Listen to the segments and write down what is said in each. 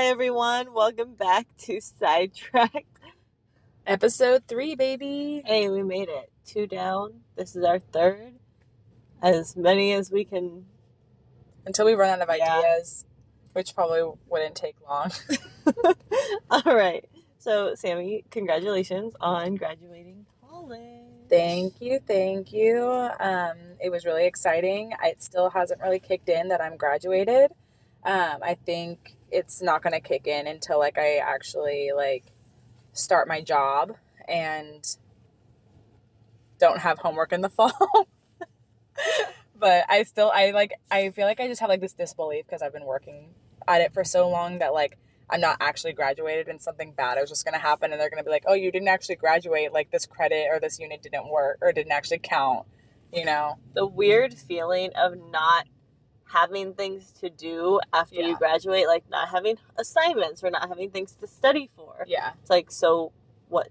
Hi everyone, welcome back to Sidetrack. Episode 3, baby. Hey, we made it. 2 down. This is our 3rd. As many as we can. Until we run out of ideas, which probably wouldn't take long. Alright, so Sammie, congratulations on graduating college. Thank you. It was really exciting. It still hasn't really kicked in that I'm graduated. I think it's not going to kick in until I actually start my job and don't have homework in the fall. But I feel like I just have this disbelief because I've been working at it for so long that I'm not actually graduated and something bad is just going to happen. And they're going to be like, oh, you didn't actually graduate. This credit or this unit didn't work or didn't actually count, you know? The weird feeling of not having things to do after you graduate, not having assignments or not having things to study for. Yeah. It's so what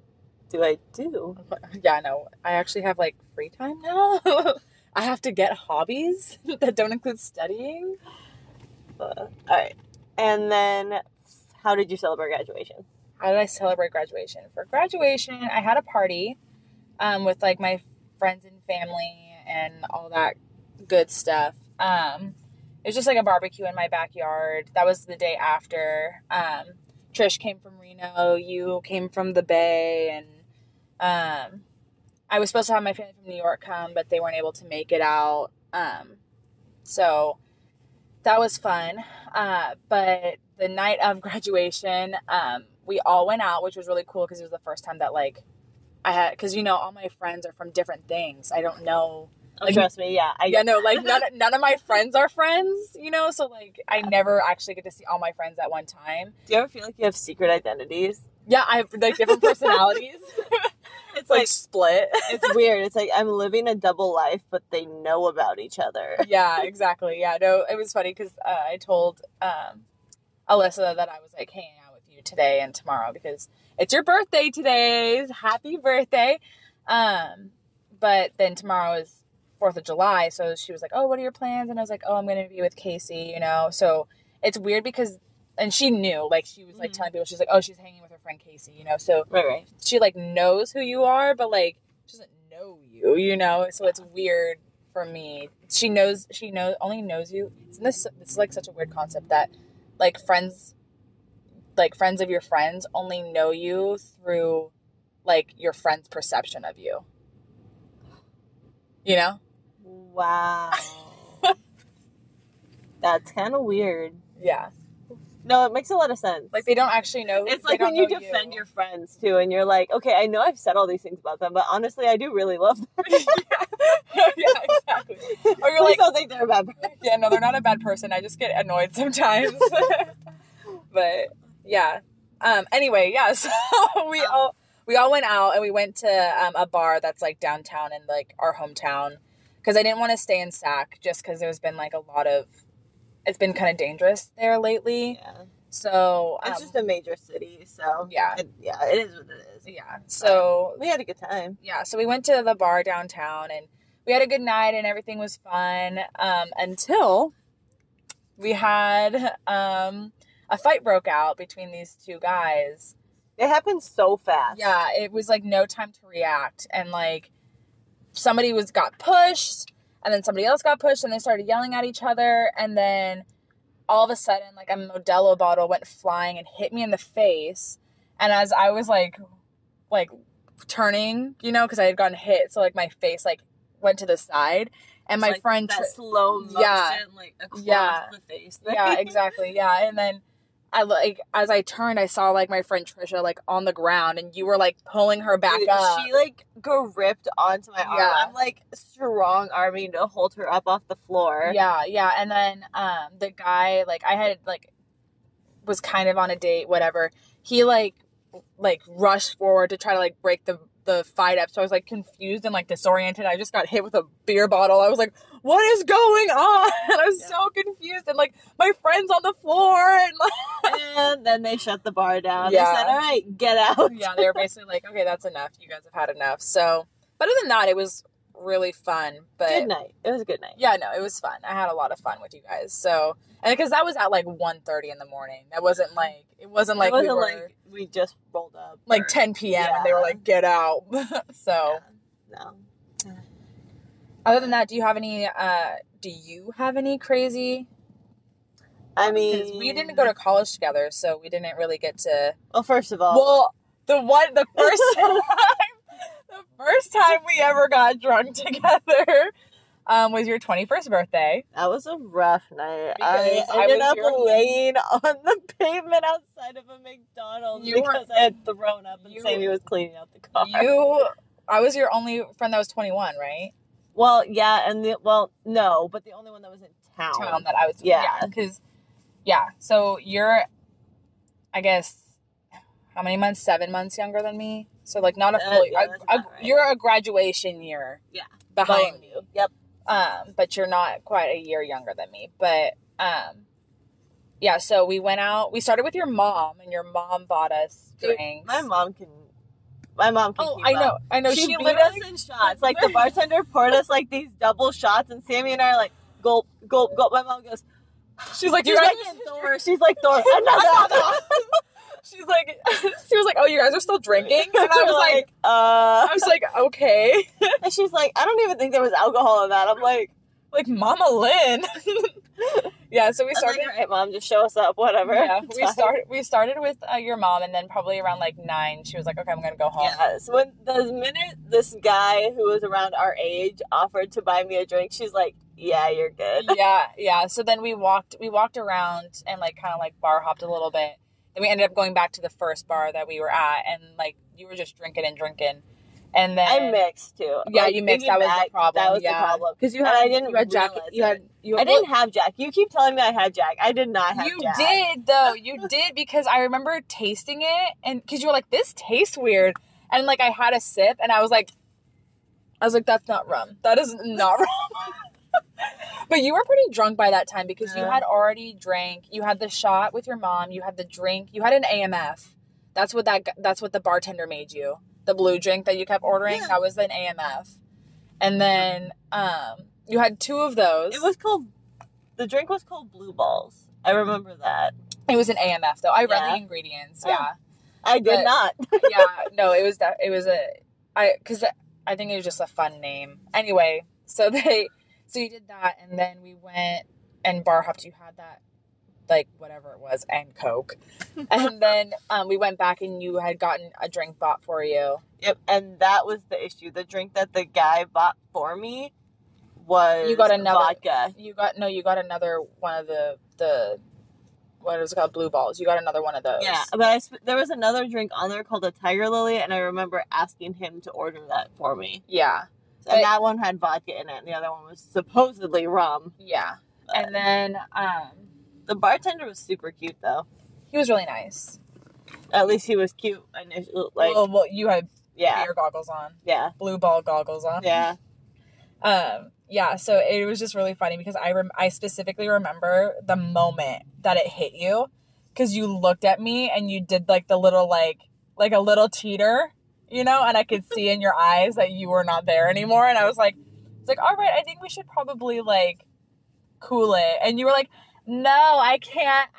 do I do? Yeah, no, I actually have free time now. I have to get hobbies that don't include studying. All right. And then how did you celebrate graduation? How did I celebrate graduation? For graduation, I had a party with my friends and family and all that good stuff. It was just a barbecue in my backyard. That was the day after. Trish came from Reno. You came from the Bay. And I was supposed to have my family from New York come, but they weren't able to make it out. So that was fun. But the night of graduation, we all went out, which was really cool because it was the first time that I had, because all my friends are from different things. I don't know. Oh, trust me, yeah. None of my friends are friends, so, I never actually get to see all my friends at one time. Do you ever feel you have secret identities? Yeah, I have, different personalities. It's, split. It's weird. It's, I'm living a double life, but they know about each other. Yeah, exactly. Yeah, no, it was funny, because I told Alyssa that I was, hanging out with you today and tomorrow, because it's your birthday today. Happy birthday. But then tomorrow is 4th of July, so she was like, oh, what are your plans? And I was like, oh, I'm gonna be with Kasey, so it's weird because, and she knew, she was mm-hmm. telling people, she's like, oh, she's hanging with her friend Kasey, so right. She knows who you are, but she doesn't know you, so it's weird for me. She only knows you. Isn't this is such a weird concept that friends of your friends only know you through your friend's perception of you. You know? Wow. That's kind of weird. Yeah. No, it makes a lot of sense. They don't actually know. It's when you defend your friends, too, and you're like, okay, I know I've said all these things about them, but honestly, I do really love them. Yeah, exactly. Or you're I don't think they're a bad person. Yeah, no, they're not a bad person. I just get annoyed sometimes. But, yeah. Anyway, yeah, so we all... We all went out and we went to a bar that's downtown in our hometown because I didn't want to stay in Sac just because there's been it's been kind of dangerous there lately. Yeah. So it's just a major city, so yeah, it is what it is. Yeah. So we had a good time. Yeah. So we went to the bar downtown and we had a good night and everything was fun until we had a fight broke out between these two guys. It happened so fast. Yeah, it was no time to react. And somebody got pushed and then somebody else got pushed and they started yelling at each other. And then all of a sudden, a Modelo bottle went flying and hit me in the face. And as I was turning, because I had gotten hit. So my face went to the side and my friend, that slow motion, across the face. Yeah, exactly. Yeah. And then, as I turned, I saw, my friend Trisha, on the ground, and you were, pulling her back up. She, gripped onto my arm. Yeah. I'm, strong arming to hold her up off the floor. Yeah, and then, the guy, I had, was kind of on a date, whatever. He, rushed forward to try to, break the fight up, so I was, confused and, disoriented. I just got hit with a beer bottle. I was like, what is going on? And I was so confused, and, my friend's on the floor, and, And then they shut the bar down. Yeah. They said, all right, get out. Yeah, they were basically okay, that's enough. You guys have had enough. So, but other than that, it was really fun. But good night. It was a good night. Yeah, no, it was fun. I had a lot of fun with you guys. So, and because that was at like 1:30 in the morning. That wasn't like, we just rolled up. Like 10 p.m. Yeah. And they were like, get out. So. Yeah. No. Other than that, do you have any crazy... I mean... We didn't go to college together, so we didn't really get to... Well, first of all... Well, the first time we ever got drunk together was your 21st birthday. That was a rough night. I ended up laying on the pavement outside of a McDonald's because I had thrown up and Sammie was cleaning out the car. I was your only friend that was 21, right? Well, yeah, but the only one that was in town that I was... Yeah, because... Yeah, so you're, I guess, how many months? 7 months younger than me. So like not a full year. You're a graduation year. Yeah. Behind you. Yep. But you're not quite a year younger than me. But yeah. So we went out. We started with your mom, and your mom bought us drinks. My mom can. Oh, I know. She lit us in shots. Like the bartender poured us like these double shots, and Sammie and I are like gulp, gulp, gulp. My mom goes. She's like, you guys are Thor. She's like, Thor. Another. She was like, oh, you guys are still drinking? And I was like, I was like, okay. And she's like, I don't even think there was alcohol in that. I'm like Mama Lynn. Yeah, so we started. Like, all right, Mom, just show us up, whatever. Yeah, we started with your mom, and then probably around like 9, she was like, okay, I'm gonna go home. Yeah, so when the minute this guy who was around our age offered to buy me a drink, she's like, yeah, you're good. Yeah. So then we walked around and like kind of like bar hopped a little bit. Then we ended up going back to the first bar that we were at, and like you were just drinking. And then I mixed too. Yeah, like, you mixed. That was the problem. Because you had Jack. I didn't have Jack. You keep telling me I had Jack. I did not have Jack. You did though. You did, because I remember tasting it, and because you were like, this tastes weird, and like I had a sip, and I was like, that's not rum. That is not rum. But you were pretty drunk by that time, because you had already drank. You had the shot with your mom. You had the drink. You had an AMF. That's what the bartender made you. The blue drink that you kept ordering. Yeah. That was an AMF. And then you had 2 of those. The drink was called Blue Balls. I remember that. It was an AMF though. I read the ingredients. Oh. Yeah. I did not. Yeah. No, I think it was just a fun name. Anyway, So you did that, and then we went and bar hopped. You had that, like, whatever it was, and Coke. And then we went back, and you had gotten a drink bought for you. Yep, and that was the issue. The drink that the guy bought for me was vodka. You got another one of the what is it called? Blue Balls. You got another one of those. Yeah, but there was another drink on there called a Tiger Lily, and I remember asking him to order that for me. Yeah. And that one had vodka in it, and the other one was supposedly rum. Yeah. But and then the bartender was super cute, though. He was really nice. At least he was cute initially. Like, well, you had beer goggles on. Yeah. Blue ball goggles on. Yeah. Yeah, so it was just really funny, because I specifically remember the moment that it hit you, because you looked at me, and you did, like, the little, like a little teeter. You know, and I could see in your eyes that you were not there anymore. And I was like, all right, I think we should probably, like, cool it. And you were like, no, I can't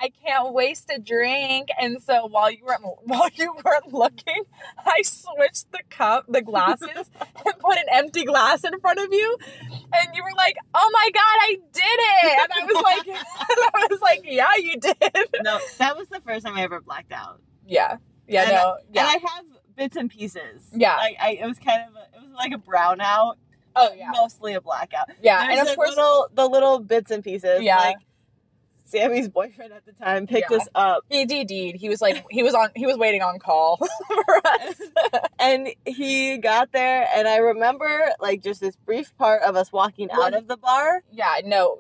waste a drink. And so while you weren't looking, I switched the glasses, and put an empty glass in front of you. And you were like, oh my God, I did it. And I was like, yeah, you did. No, that was the first time I ever blacked out. Yeah. Yeah, and no. Yeah. And I have bits and pieces. Yeah. It was like a brownout. Oh yeah. Mostly a blackout. Yeah. And of course the little bits and pieces. Yeah. Like Sammie's boyfriend at the time picked us up. He DD'd. He was waiting on call for us. And he got there, and I remember like just this brief part of us walking out of the bar. Yeah. No,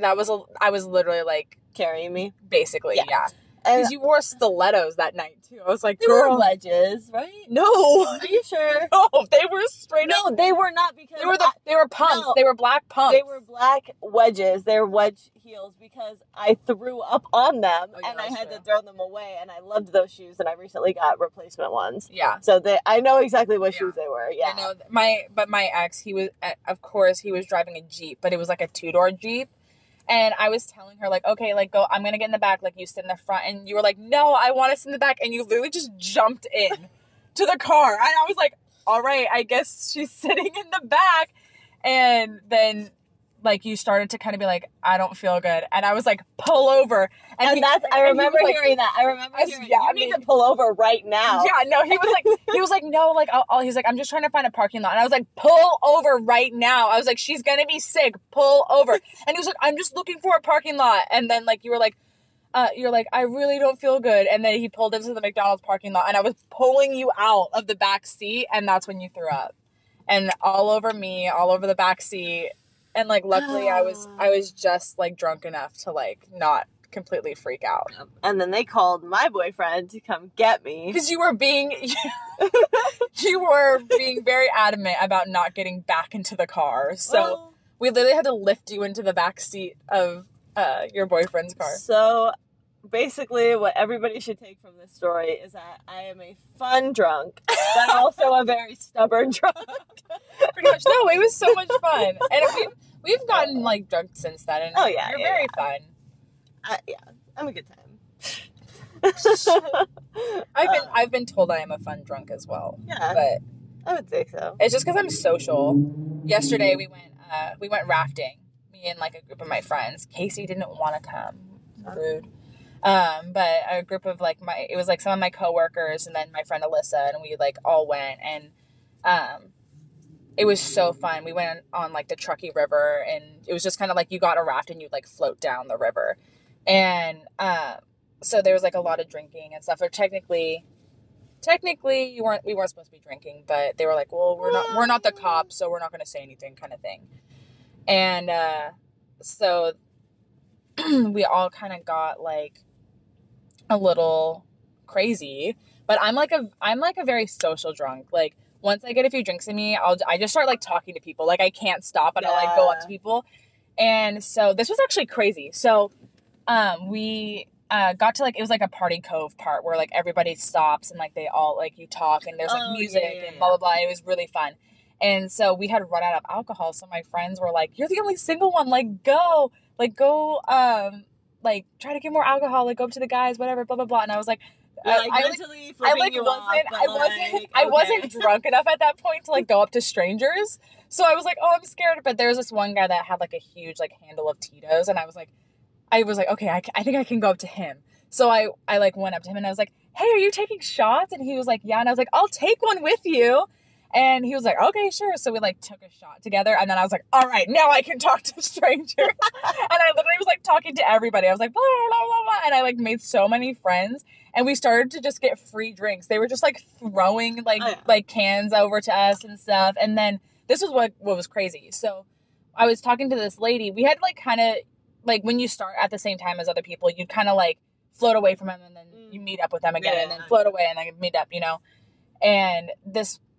I was literally like, carrying me. Basically. Yeah. Because you wore stilettos that night, too. I was like, they girl. They were wedges, right? No. Are you sure? No, they were straight up. No, they were not because... They were pumps. No, they were black pumps. They were black wedges. They were wedge heels because I threw up on them, and I had to throw them away, and I loved those shoes, and I recently got replacement ones. Yeah. So I know exactly what shoes they were, yeah. I know. But my ex, he was, of course, he was driving a Jeep, but it was like a two-door Jeep. And I was telling her, like, okay, like, go, I'm going to get in the back. Like, you sit in the front. And you were like, no, I want to sit in the back. And you literally just jumped in to the car. And I was like, all right, I guess she's sitting in the back. And then, like, you started to kind of be like, I don't feel good. And I was like, pull over. I remember hearing that. Yeah, you need to pull over right now. Yeah, no, he was like, I'm just trying to find a parking lot. And I was like, pull over right now. I was like, she's going to be sick. Pull over. And he was like, I'm just looking for a parking lot. And then, like, you were like, I really don't feel good. And then he pulled into the McDonald's parking lot. And I was pulling you out of the back seat. And that's when you threw up. And all over me, all over the back seat. And, like, luckily I was just, like, drunk enough to, like, not completely freak out. And then they called my boyfriend to come get me. Because you were being, very adamant about not getting back into the car. So we literally had to lift you into the back seat of your boyfriend's car. So basically what everybody should take from this story is that I am a fun drunk, but also a very stubborn drunk. Pretty much. No, it was so much fun. And we've gotten, like, drunk since then. And you're very fun. I'm a good time. I've been told I am a fun drunk as well. Yeah, but I would say so. It's just because I'm social. Yesterday we went rafting. Me and, like, a group of my friends. Kasey didn't want to come. Rude. But a group of, like, it was some of my coworkers and then my friend Alyssa, and we, like, all went, and it was so fun. We went on, like, the Truckee River, and it was just kind of like you got a raft and you'd, like, float down the river. And so there was, like, a lot of drinking and stuff. Or technically we weren't supposed to be drinking, but they were like, well, we're not the cops, so we're not gonna say anything, kind of thing. And so we all kind of got, like, a little crazy, but I'm like a very social drunk. Like, once I get a few drinks in me, I just start, like, talking to people. Like, I can't stop, and I go up to people. And so this was actually crazy. So, we, got to, like, it was like a Party Cove part where, like, everybody stops and, like, they all, like, you talk and there's, like, music and blah, blah, blah. It was really fun. And so we had run out of alcohol. So my friends were like, you're the only single one. Like, go, like, try to get more alcohol, like, go up to the guys, whatever, blah, blah, blah. And I was like, I wasn't drunk enough at that point to, like, go up to strangers. So I was like, oh, I'm scared. But there was this one guy that had, like, a huge, like, handle of Tito's. And I was like, okay, I think I can go up to him. So I like went up to him and I was like, hey, are you taking shots? And he was like, yeah. And I was like, I'll take one with you. And he was like, okay, sure. So we, like, took a shot together. And then I was like, all right, now I can talk to a stranger. And I literally was, like, talking to everybody. I was like, blah, blah, blah, blah. And I, like, made so many friends. And we started to just get free drinks. They were just, like, throwing, like, like, cans over to us and stuff. And then this was what was crazy. So I was talking to this lady. We had, like, kind of, like, when you start at the same time as other people, you'd kind of, like, float away from them. And then you meet up with them again. Yeah. And then float away and then meet up, you know. And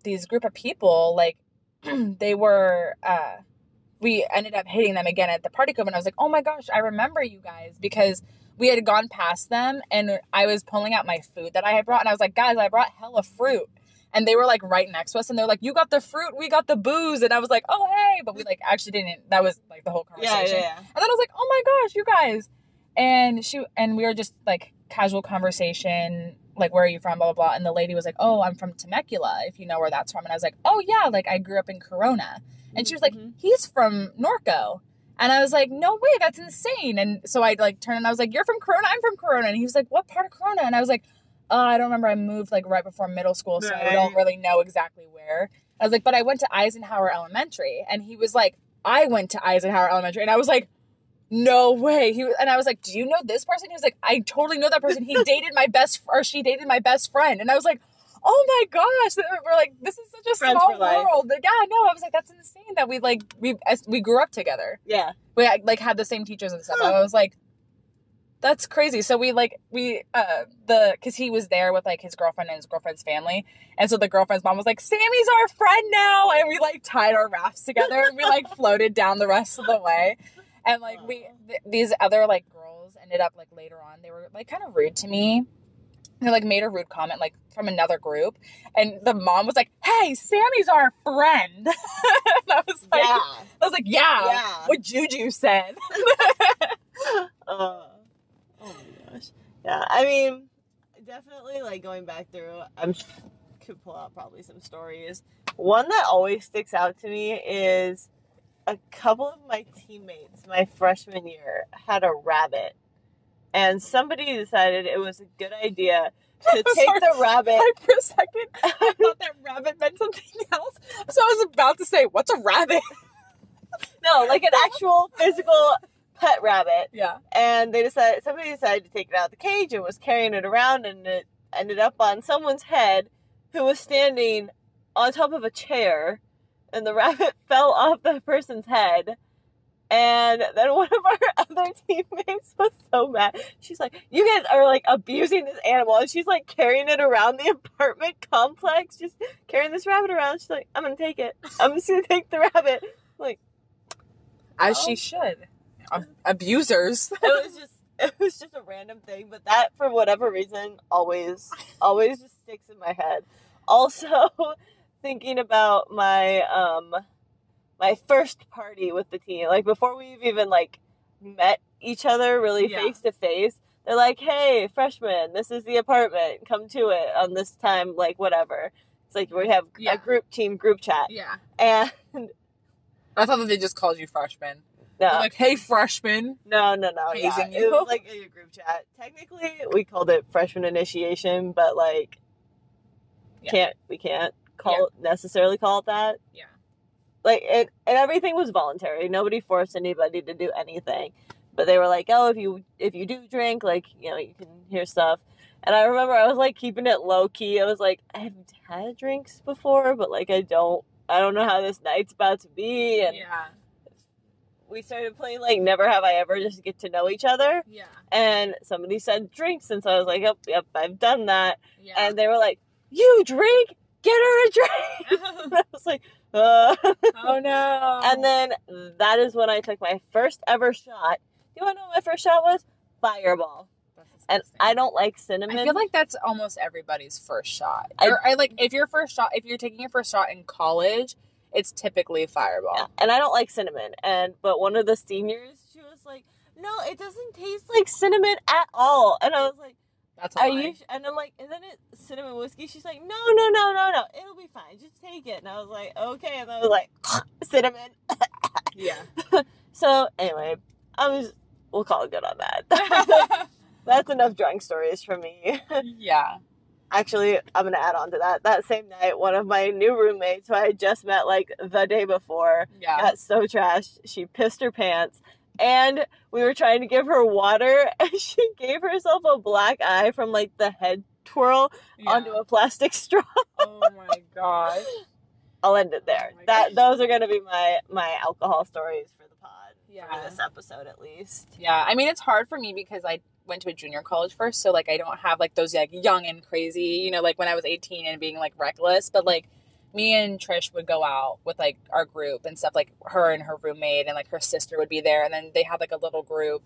these group of people, like, they were, we ended up hitting them again at the Party Cove, and I was like, oh my gosh, I remember you guys, because we had gone past them, and I was pulling out my food that I had brought, and I was like, guys, I brought hella fruit, and they were, like, right next to us, and they're like, you got the fruit, we got the booze, and I was like, oh, hey, but we, like, actually didn't, that was, like, the whole conversation, and then I was like, oh my gosh, you guys, and we were just, like, casual conversation, like, where are you from, blah, blah, blah. And the lady was like, oh, I'm from Temecula, if you know where that's from. And I was like, oh, yeah, like, I grew up in Corona. And she was like, he's from Norco. And I was like, no way, that's insane. And so I, like, turned and I was like, you're from Corona? I'm from Corona. And he was like, what part of Corona? And I was like, oh, I don't remember. I moved, like, right before middle school, so I don't really know exactly where. I was like, but I went to Eisenhower Elementary. And he was like, I went to Eisenhower Elementary. And I was like, no way. And I was like, do you know this person? He was like, I totally know that person. He dated she dated my best friend. And I was like, oh my gosh. We're like, this is such a friends small world. Life. Yeah, no, I was like, that's insane that we grew up together. Yeah. We, like, had the same teachers and stuff. Huh. I was like, That's crazy. So cause he was there with like his girlfriend and his girlfriend's family. And so the girlfriend's mom was like, Sammie's our friend now. And we like tied our rafts together and we like floated down the rest of the way. And like these other like girls ended up like later on, they were like kind of rude to me. They like made a rude comment like from another group. And the mom was like, hey, Sammie's our friend. And I was like, yeah. What Juju said. Oh my gosh. Yeah, I mean, definitely like going back through, I could pull out probably some stories. One that always sticks out to me is a couple of my teammates my freshman year had a rabbit. And somebody decided it was a good idea to take the rabbit. For a second, I thought that rabbit meant something else. So I was about to say, what's a rabbit? No, like an actual physical pet rabbit. Yeah. And somebody decided to take it out of the cage and was carrying it around, and it ended up on someone's head who was standing on top of a chair, and the rabbit fell off that person's head. And then one of our other teammates was so mad. She's like, you guys are like abusing this animal. And she's like carrying it around the apartment complex, just carrying this rabbit around. She's like, I'm going to take it. I'm just going to take the rabbit. Like, as she should. Abusers. It was just a random thing, but that for whatever reason always just sticks in my head. Also, thinking about my my first party with the team, like before we've even like met each other really face to face, they're like, "Hey, freshmen, this is the apartment. Come to it on this time, like whatever." It's like we have a group chat. Yeah, and I thought that they just called you freshmen. No. Like, hey, freshman. No. Yeah. It was like a group chat. Technically, we called it freshman initiation, but like, we can't necessarily call it that. Yeah. Like, it, and everything was voluntary. Nobody forced anybody to do anything. But they were like, oh, if you do drink, like, you know, you can hear stuff. And I remember I was like keeping it low key. I was like, I've had drinks before, but like I don't know how this night's about to be. And yeah. We started playing, like, Never Have I Ever, just to get to know each other. Yeah. And somebody said drinks, and so I was like, yep, I've done that. Yeah. And they were like, you drink? Get her a drink! And I was like, oh, no. And then that is when I took my first ever shot. You want to know what my first shot was? Fireball. And I don't like cinnamon. I feel like that's almost everybody's first shot. If you're taking your first shot in college, it's typically Fireball. Yeah, and I don't like cinnamon. But one of the seniors, she was like, no, it doesn't taste like cinnamon at all. And I was like, that's all right. And I'm like, and then it's cinnamon whiskey. She's like, no. It'll be fine. Just take it. And I was like, okay. And I was like, cinnamon. Yeah. So anyway, we'll call it good on that. That's enough drunk stories for me. Yeah. Actually, I'm going to add on to that. That same night, one of my new roommates, who I had just met, like, the day before, got so trashed. She pissed her pants. And we were trying to give her water, and she gave herself a black eye from, like, the head twirl onto a plastic straw. Oh, my gosh. I'll end it there. Oh those are going to be my alcohol stories for the pod. Yeah. For this episode, at least. Yeah. I mean, it's hard for me because I went to a junior college first, so like I don't have like those like young and crazy, you know, like when I was 18 and being like reckless. But like me and Trish would go out with like our group and stuff, like her and her roommate and like her sister would be there, and then they had like a little group,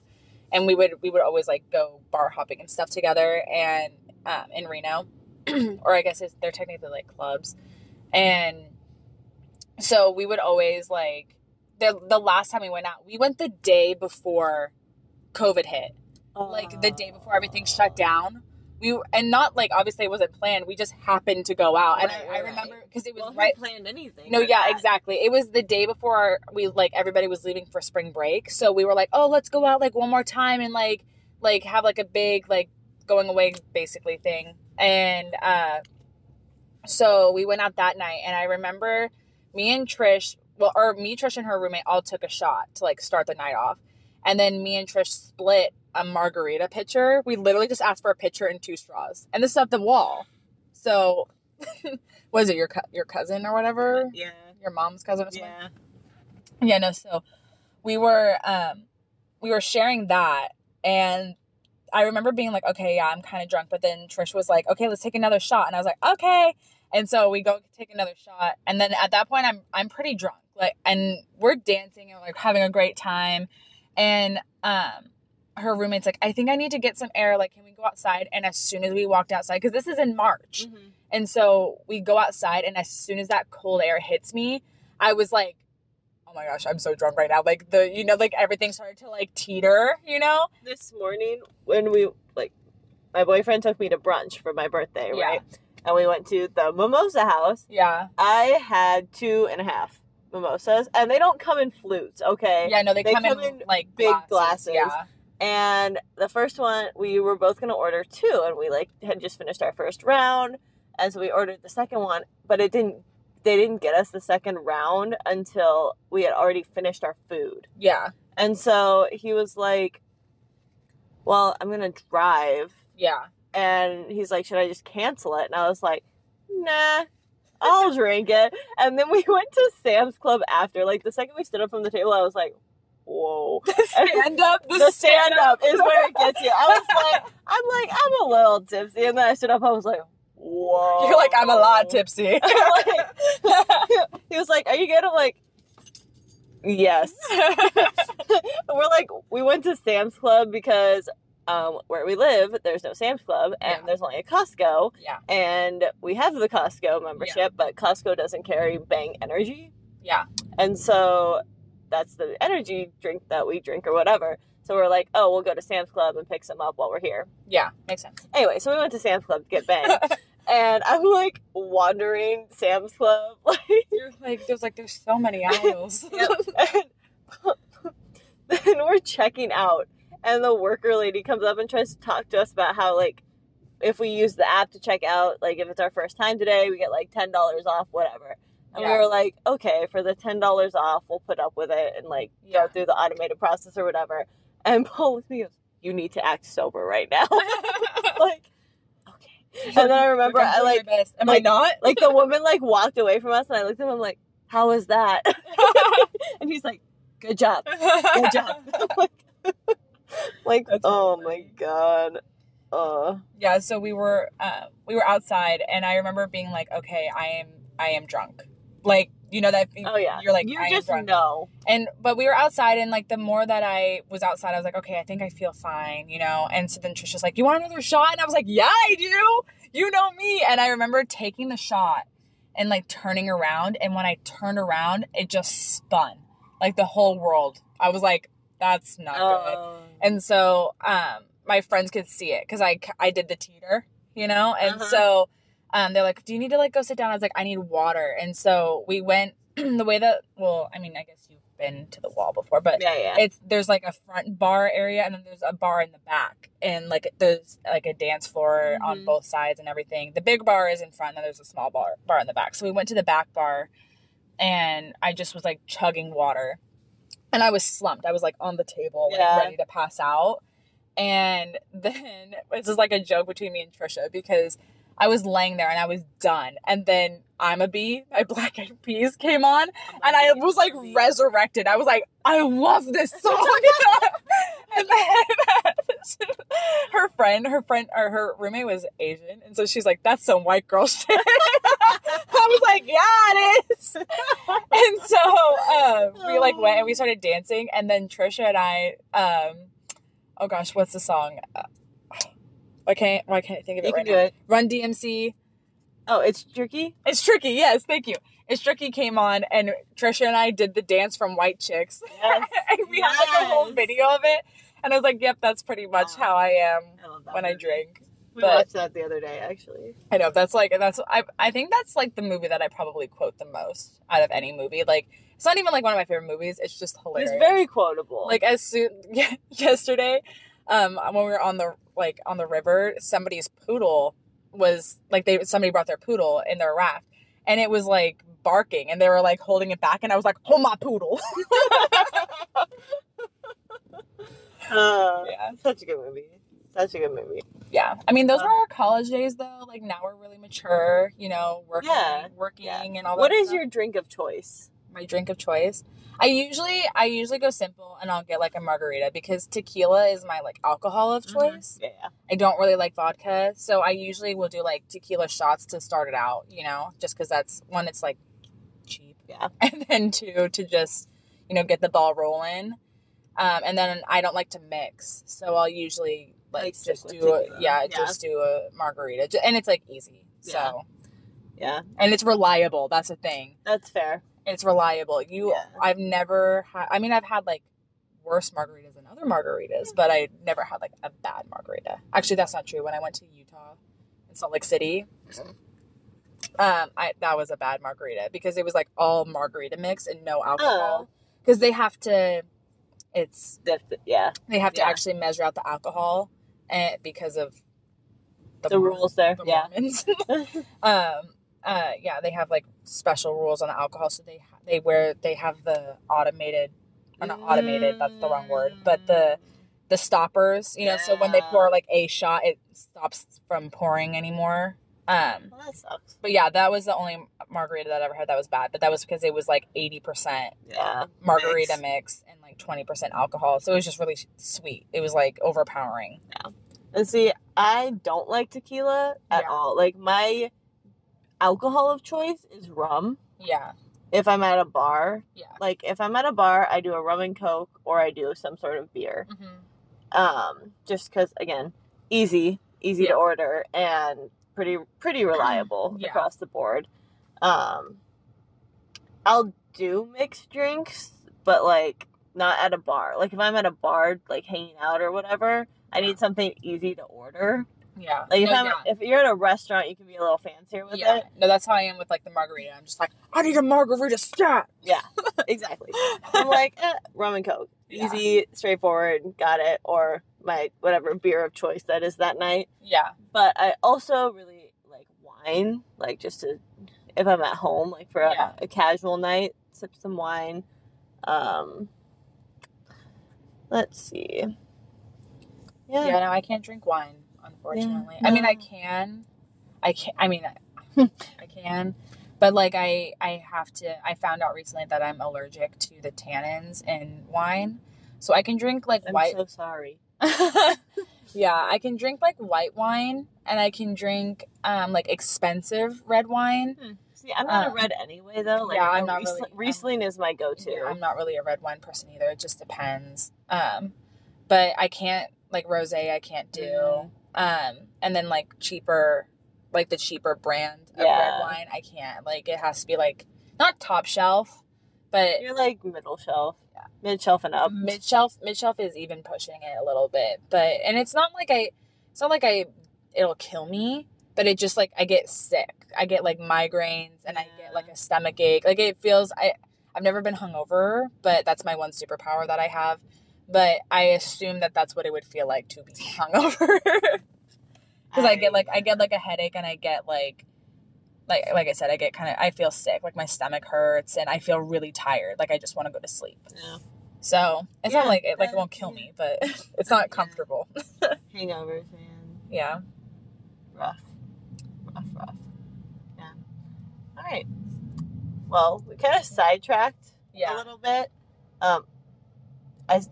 and we would always like go bar hopping and stuff together, and in Reno or I guess they're technically like clubs. And so we would always like the last time we went out, we went the day before COVID hit. Like the day before everything shut down, not like obviously it wasn't planned. We just happened to go out, and I remember because it was who planned anything. No, yeah, exactly. It was the day before everybody was leaving for spring break, so we were like, oh, let's go out like one more time and like have like a big like going away basically thing. And so we went out that night, and I remember me, Trish, and her roommate all took a shot to like start the night off, and then me and Trish split a margarita pitcher. We literally just asked for a pitcher and two straws, and this is up the wall. So, was it your cousin or whatever? Yeah, your mom's cousin. Or something? Yeah. So we were sharing that, and I remember being like, okay, yeah, I'm kind of drunk. But then Trish was like, okay, let's take another shot. And I was like, okay. And so we go take another shot. And then at that point, I'm pretty drunk. Like, and we're dancing and like having a great time. And, her roommate's like, I think I need to get some air. Like, can we go outside? And as soon as we walked outside, cause this is in March. Mm-hmm. And so we go outside, and as soon as that cold air hits me, I was like, oh my gosh, I'm so drunk right now. Like the, you know, like everything started to like teeter, you know? This morning when we, like, my boyfriend took me to brunch for my birthday. Yeah. Right. And we went to the mimosa house. Yeah. I had 2.5 mimosas, and they don't come in flutes. Okay. Yeah, no, they come in like big glasses. Yeah. And the first one, we were both going to order 2, and we like had just finished our first round. And so we ordered the second one, but they didn't get us the second round until we had already finished our food. Yeah. And so he was like, well, I'm going to drive. Yeah. And he's like, should I just cancel it? And I was like, nah, I'll drink it. And then we went to Sam's Club after. Like, the second we stood up from the table, I was like, whoa. The stand-up is where it gets you. I was like, I'm a little tipsy. And then I stood up, I was like, whoa. You're like, I'm a lot tipsy. Like, he was like, are you good? I'm like, yes. We're like, we went to Sam's Club because where we live, there's no Sam's Club, and yeah, there's only a Costco. Yeah. And we have the Costco membership, yeah, but Costco doesn't carry Bang Energy. Yeah. And so that's the energy drink that we drink or whatever. So we're like, oh, we'll go to Sam's Club and pick some up while we're here. Yeah, makes sense. Anyway, so we went to Sam's Club to get Bang. And I'm like wandering Sam's Club. Like, you're like, there's so many aisles. And we're checking out. And the worker lady comes up and tries to talk to us about how, like, if we use the app to check out, like, if it's our first time today, we get like $10 off, whatever. And yeah, we were like, okay, for the $10 off, we'll put up with it and, like, yeah, go through the automated process or whatever. And Paul looks at me and goes, you need to act sober right now. Like, okay. And then I remember I, like, am I not? Like, the woman, like, walked away from us, and I looked at him, I'm like, how was that? And he's like, good job. Good job. I'm like, that's oh my God. Yeah. So we were outside, and I remember being like, okay, I am drunk. Like, you know that. Oh yeah. You're like, you I just am drunk. Know. And but we were outside, and like the more that I was outside, I was like, okay, I think I feel fine, you know. And so then Trisha's like, you want another shot? And I was like, yeah, I do. You know me. And I remember taking the shot and like turning around, and when I turned around, it just spun like the whole world. I was like, that's not good. And so, my friends could see it cause I did the teeter, you know? And so, they're like, do you need to like go sit down? I was like, I need water. And so we went the way that, well, I mean, I guess you've been to the wall before, but yeah. There's like a front bar area, and then there's a bar in the back, and like there's like a dance floor on both sides and everything. The big bar is in front, and then there's a small bar in the back. So we went to the back bar, and I just was like chugging water. And I was slumped. I was, like, on the table, like, ready to pass out. And then this is, like, a joke between me and Trisha because I was laying there and I was done. And then I'm a Bee, my Black Eyed Peas came on, and I was, like, resurrected. I was like, I love this song. And then her roommate was Asian. And so she's like, that's some white girl shit. I was like, yeah, it is. And so we like went and we started dancing. And then Trisha and I, oh gosh, what's the song? Why can't I think of it right now? You can do it. Run DMC. Oh, It's Tricky? It's Tricky. Yes. Thank you. It's Tricky came on, and Trisha and I did the dance from White Chicks. Yes. And we had like a whole video of it. And I was like, yep, that's pretty much how I am when I drink. We watched that the other day, actually. I know. I think that's like the movie that I probably quote the most out of any movie. Like, it's not even like one of my favorite movies. It's just hilarious. It's very quotable. Like, as soon yesterday, when we were on the river, somebody's poodle was like somebody brought their poodle in their raft, and it was like barking, and they were like holding it back, and I was like, hold my poodle. Yeah, such a good movie. Yeah, I mean, those were our college days, though. Like, now we're really mature, you know, working and all that. What is your drink of choice? My my drink of choice. I usually go simple and I'll get like a margarita because tequila is my like alcohol of choice. Mm-hmm. Yeah. I don't really like vodka. So I usually will do like tequila shots to start it out, you know, just because that's one, it's like cheap. Yeah. And then two, to just, you know, get the ball rolling. And then I don't like to mix. So I'll usually like just do a, just do a margarita. And it's like easy. Yeah. So. Yeah. And it's reliable. That's a thing. That's fair. It's reliable. I've never had, I mean, I've had like worse margaritas than other margaritas, but I never had like a bad margarita. Actually, that's not true. When I went to Utah and Salt Lake City, that was a bad margarita because it was like all margarita mix and no alcohol. Because they have to, they have to actually measure out the alcohol and because of the rules there. The Mormons. They have like special rules on the alcohol, so they have the automated, or not automated, that's the wrong word, but the stoppers, you know, so when they pour like a shot, it stops from pouring anymore. Well, that sucks. But yeah, that was the only margarita that I ever had that was bad, but that was because it was like 80% margarita mix and like 20% alcohol, so it was just really sweet. It was like overpowering. Yeah. And see, I don't like tequila at all. Like my alcohol of choice is rum. Yeah. If I'm at a bar. Yeah. Like, if I'm at a bar, I do a rum and Coke or I do some sort of beer. Mm-hmm. Just because, again, easy to order and pretty reliable across the board. I'll do mixed drinks, but, like, not at a bar. Like, if I'm at a bar, like, hanging out or whatever, I need something easy to order. Yeah. Like if you're at a restaurant, you can be a little fancier with it. No, that's how I am with like the margarita. I'm just like, I need a margarita stat. Yeah, exactly. I'm like, rum and Coke. Easy, straightforward, got it. Or my whatever beer of choice that is that night. Yeah. But I also really like wine. Like just to, if I'm at home, like for a casual night, sip some wine. Let's see. Yeah. Yeah, no, I can't drink wine. Unfortunately, I mean, I can, but like I found out recently that I'm allergic to the tannins in wine, so I can drink like white. I'm so sorry. Yeah, I can drink like white wine, and I can drink like expensive red wine. See, I'm not a red anyway, though. Like, yeah, I'm not really. Riesling is my go-to. Yeah, I'm not really a red wine person either. It just depends. But I can't like rosé. I can't do. Mm. And then like the cheaper brand of red wine, I can't, like, it has to be like not top shelf, but you're like middle shelf, mid shelf and up. Mid shelf is even pushing it a little bit, but, and it's not like it'll kill me, but it just like, I get sick. I get like migraines and I get like a stomach ache. Like it feels, I've never been hungover, but that's my one superpower that I have. But I assume that that's what it would feel like to be hungover, because I get like a headache and I get like I said, I feel sick, like my stomach hurts and I feel really tired, like I just want to go to sleep. Yeah. So it's not like it won't kill me, but it's not comfortable. Hangovers, man. Yeah. Rough. Yeah. All right. Well, we kind of sidetracked a little bit.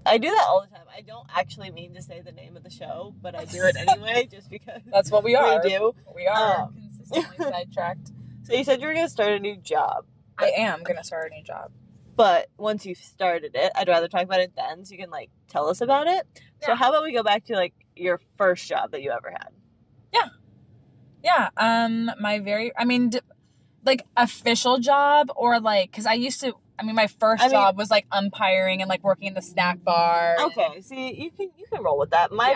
I do that all the time. I don't actually mean to say the name of the show, but I do it anyway just because. That's what we are. We do. We are consistently sidetracked. So you said you were going to start a new job. I am going to start a new job. But once you've started it, I'd rather talk about it then so you can, like, tell us about it. Yeah. So how about we go back to, like, your first job that you ever had? Yeah. Yeah. Like, official job or, like, because my first job was, like, umpiring and, like, working in the snack bar. Okay, see, you can roll with that. My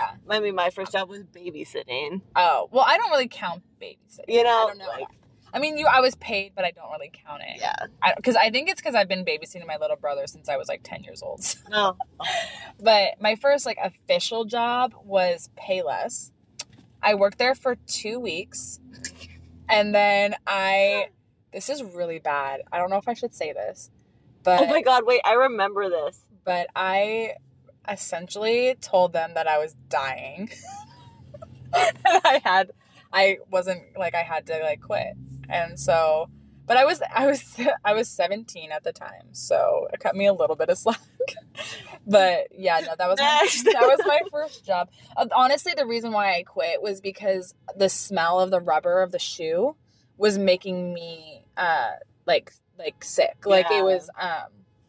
first job was babysitting. Oh, well, I don't really count babysitting. You know? I don't know. Like, I was paid, but I don't really count it. Yeah. Because I think it's because I've been babysitting my little brother since I was, like, 10 years old. So. No. But my first, like, official job was Payless. I worked there for 2 weeks. And then this is really bad. I don't know if I should say this. But, oh my God, wait, I remember this. But I essentially told them that I was dying. I had to like quit. And so, But I was 17 at the time, so it cut me a little bit of slack. But yeah, no, that was my first job. Honestly, the reason why I quit was because the smell of the rubber of the shoe was making me like sick. Like yeah. It was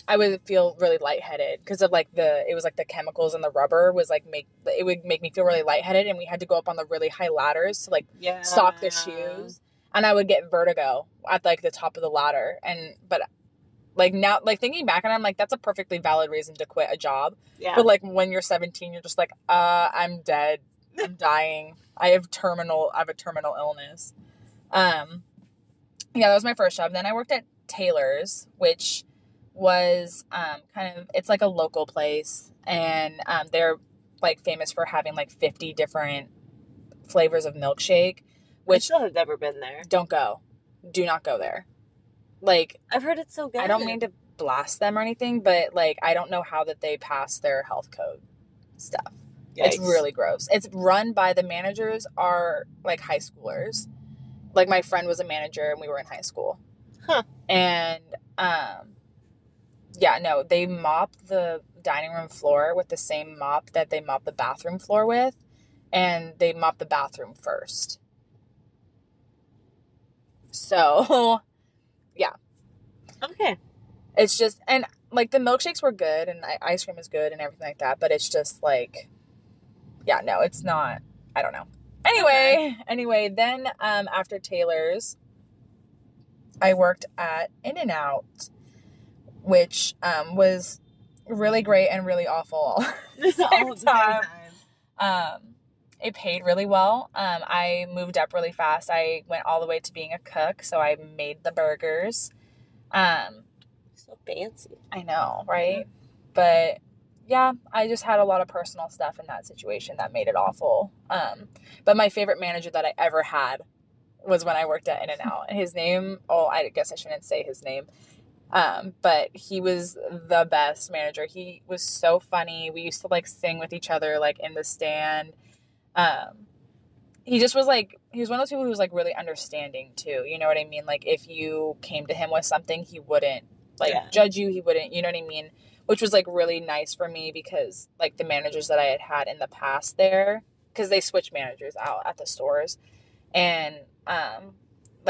I would feel really lightheaded because of it was the chemicals in the rubber was it would make me feel really lightheaded, and we had to go up on the really high ladders to stock the shoes, and I would get vertigo at the top of the ladder. And but now thinking back, and I'm that's a perfectly valid reason to quit a job. Yeah. But when you're 17, you're just I'm dead, I'm dying, I have a terminal illness. Yeah, that was my first job. Then I worked at Taylor's, which was it's a local place, and they're famous for having 50 different flavors of milkshake, which I still have never been there. Do not go there. I've heard it's so good. I don't mean to blast them or anything, but I don't know how that they pass their health code stuff. Yikes. It's really gross. It's run by the managers are high schoolers. My friend was a manager and we were in high school. Huh. And yeah, no, they mop the dining room floor with the same mop that they mop the bathroom floor with, and they mop the bathroom first. So, yeah. Okay. It's just, and the milkshakes were good, and ice cream is good, and everything like that, but it's just yeah, no, it's not, I don't know. Anyway, then after Taylor's, I worked at In-N-Out, which was really great and really awful all at the same time. It paid really well. I moved up really fast. I went all the way to being a cook, so I made the burgers. So fancy. I know, right? Mm-hmm. But yeah, I just had a lot of personal stuff in that situation that made it awful. But my favorite manager that I ever had was when I worked at In-N-Out. His name, I guess I shouldn't say his name. But he was the best manager. He was so funny. We used to sing with each other, in the stand. He just was he was one of those people who was really understanding too. You know what I mean? If you came to him with something, he wouldn't judge you. He wouldn't, you know what I mean? Which was really nice for me because the managers that I had in the past there, cause they switch managers out at the stores. And,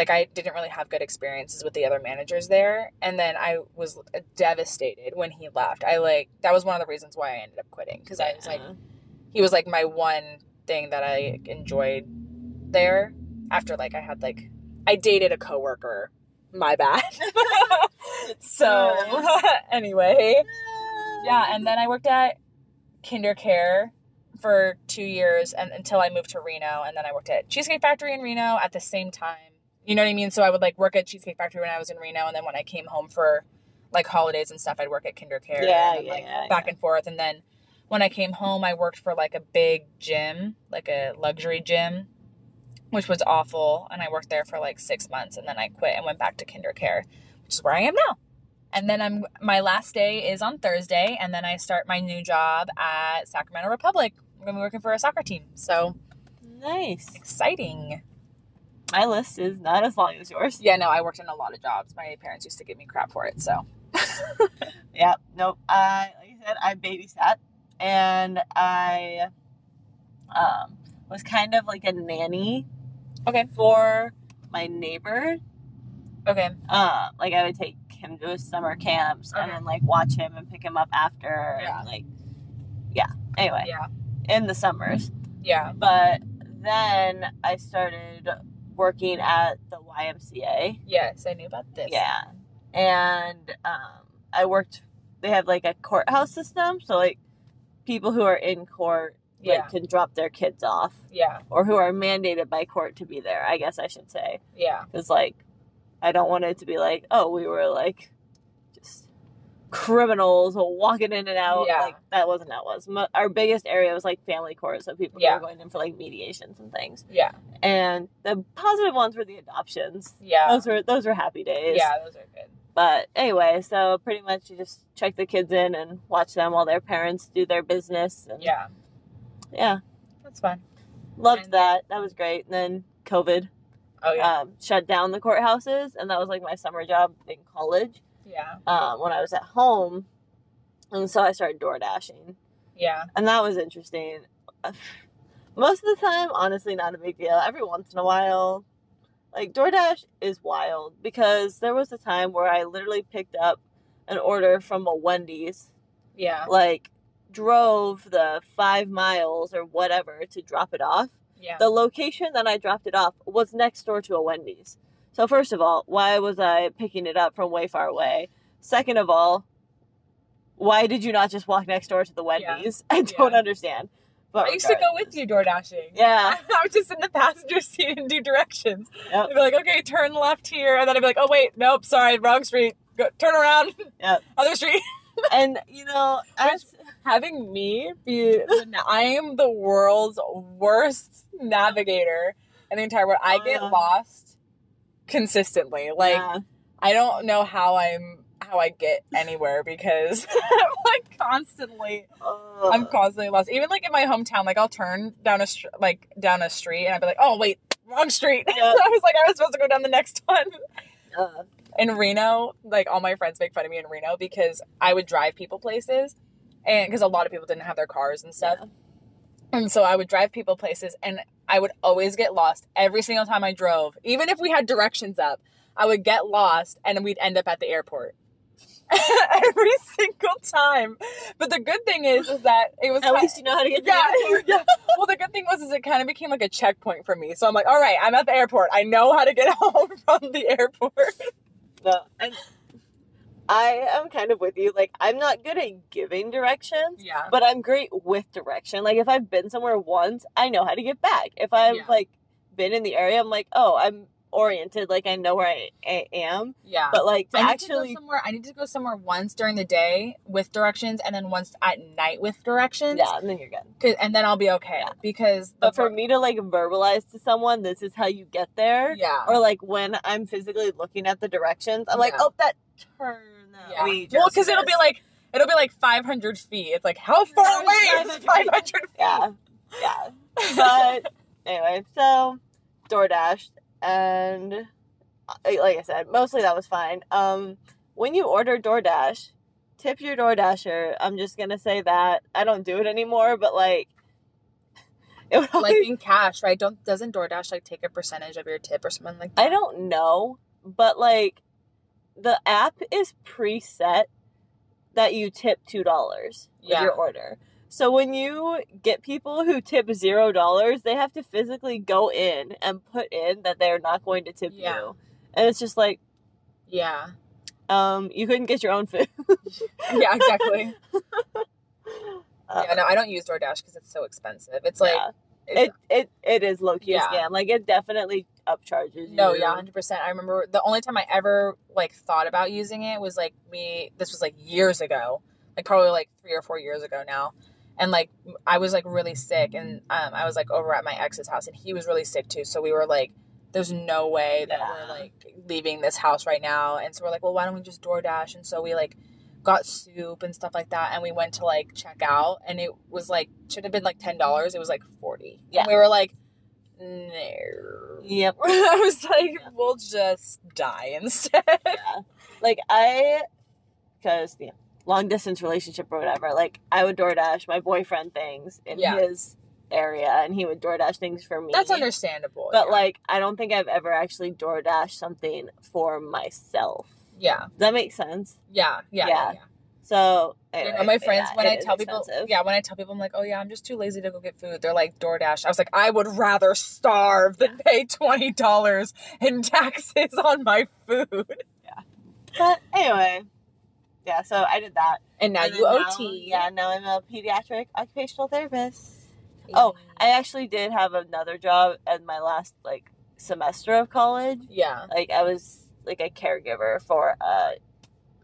I didn't really have good experiences with the other managers there. And then I was devastated when he left. That was one of the reasons why I ended up quitting. Because I was he was my one thing that I enjoyed there. After I had I dated a coworker. My bad. So anyway, yeah. And then I worked at KinderCare for 2 years and until I moved to Reno. And then I worked at Cheesecake Factory in Reno at the same time. You know what I mean? So I would work at Cheesecake Factory when I was in Reno, and then when I came home for holidays and stuff, I'd work at KinderCare. Yeah, and back and forth. And then when I came home, I worked for a big gym, a luxury gym, which was awful. And I worked there for 6 months, and then I quit and went back to KinderCare, which is where I am now. And then my last day is on Thursday, and then I start my new job at Sacramento Republic. I'm gonna be working for a soccer team. So nice, exciting. My list is not as long as yours. Yeah, no, I worked in a lot of jobs. My parents used to give me crap for it, so. Yeah, nope. Like I said, I babysat, and I was kind of a nanny. Okay. For my neighbor. Okay. I would take him to his summer camps, okay, and then watch him and pick him up after. Yeah. And, yeah. Anyway. Yeah. In the summers. Yeah. But then I started working at the YMCA. Yes, I knew about this. Yeah. And I worked, they have a courthouse system, so people who are in court can drop their kids off. Yeah. Or who are mandated by court to be there, I guess I should say. Yeah. Because I don't want it to be we were just criminals walking in and out. Yeah. That wasn't how it was. Our biggest area was family court, so people who were going in for mediations and things. Yeah. And the positive ones were the adoptions. Yeah. Those were happy days. Yeah, those are good. But anyway, so pretty much you just check the kids in and watch them while their parents do their business. And yeah. Yeah. That's fun. Loved that. That was great. And then COVID. oh, yeah. Shut down the courthouses, and that was like my summer job in college. Yeah. When I was at home, and so I started DoorDashing. Yeah. And that was interesting. Most of the time, honestly, not a big deal. Every once in a while, like, DoorDash is wild, because there was a time where I literally picked up an order from a Wendy's. Yeah. Like, drove the 5 miles or whatever to drop it off. Yeah. The location that I dropped it off was next door to a Wendy's. So, first of all, why was I picking it up from way far away? Second of all, why did you not just walk next door to the Wendy's? Yeah. I don't understand. But I used to go with you DoorDashing. Yeah. I was just in the passenger seat and do directions. Yep. I'd be like, okay, turn left here. And then I'd be like, oh, wait, nope, sorry, wrong street. Go, turn around. Yep. Other street. And, you know, having me be, I am the world's worst navigator in the entire world. I get lost consistently. Like, yeah. I don't know how I get anywhere, because I'm like constantly, I'm constantly lost. Even like in my hometown, like I'll turn down down a street and I'd be like, oh wait, wrong street. Yep. I was like, I was supposed to go down the next one. In Reno, like all my friends make fun of me in Reno because I would drive people places, and because a lot of people didn't have their cars and stuff. Yeah. And so I would drive people places and I would always get lost every single time I drove. Even if we had directions up, I would get lost and we'd end up at the airport. Every single time. But the good thing is that it was... At least you know how to get to the airport. Yeah. Well, the good thing was it kind of became like a checkpoint for me. So I'm like, all right, I'm at the airport. I know how to get home from the airport. No, and I am kind of with you. Like, I'm not good at giving directions. Yeah. But I'm great with direction. Like, if I've been somewhere once, I know how to get back. If I've, like, been in the area, I'm like, oh, I'm oriented, like I know where I am. Yeah. But like I need to go somewhere once during the day with directions, and then once at night with directions. Yeah, and then you're good. And then I'll be okay. Yeah. But for me to like verbalize to someone, this is how you get there. Yeah. Or like when I'm physically looking at the directions, I'm like, oh, that turn. Yeah. Well, because it'll be like 500 feet. It's like, how far away is 500 feet? Yeah. Yeah. But anyway, so DoorDash. And like I said, mostly that was fine. When you order DoorDash, tip your DoorDasher. I'm just going to say that. I don't do it anymore, but like... It would always... Like in cash, right? Doesn't DoorDash like take a percentage of your tip or something like that? I don't know, but like the app is preset that you tip $2 with your order. So when you get people who tip $0, they have to physically go in and put in that they're not going to tip you. And it's just like... Yeah. You couldn't get your own food. Yeah, exactly. I don't use DoorDash because it's so expensive. It's like... Yeah. It is low-key a scam. Like, it definitely upcharges you. No, yeah, 100%. I remember the only time I ever, like, thought about using it was, like, this was, like, years ago. Like, probably, like, 3 or 4 years ago now. And, like, I was, like, really sick. And I was, like, over at my ex's house. And he was really sick, too. So we were, like, there's no way that we're, like, leaving this house right now. And so we're, like, well, why don't we just DoorDash? And so we, like, got soup and stuff like that. And we went to, like, check out. And it was, like, should have been, like, $10. It was, like, $40. Yeah. And we were, like, no. Yep. I was, like, we'll just die instead. Yeah. Like, because, yeah. Long distance relationship or whatever, like I would DoorDash my boyfriend things in his area and he would DoorDash things for me. That's understandable. But like I don't think I've ever actually DoorDash something for myself. Yeah. Does that make sense? Yeah. Yeah. Yeah. Yeah. So anyway, my friends when I tell people I'm like, oh yeah, I'm just too lazy to go get food, they're like DoorDash. I was like, I would rather starve than pay $20 in taxes on my food. Yeah. But anyway. Yeah, so I did that. And now you OT. Yeah, now I'm a pediatric occupational therapist. Yeah. Oh, I actually did have another job at my last, like, semester of college. Yeah. Like, I was, like, a caregiver for a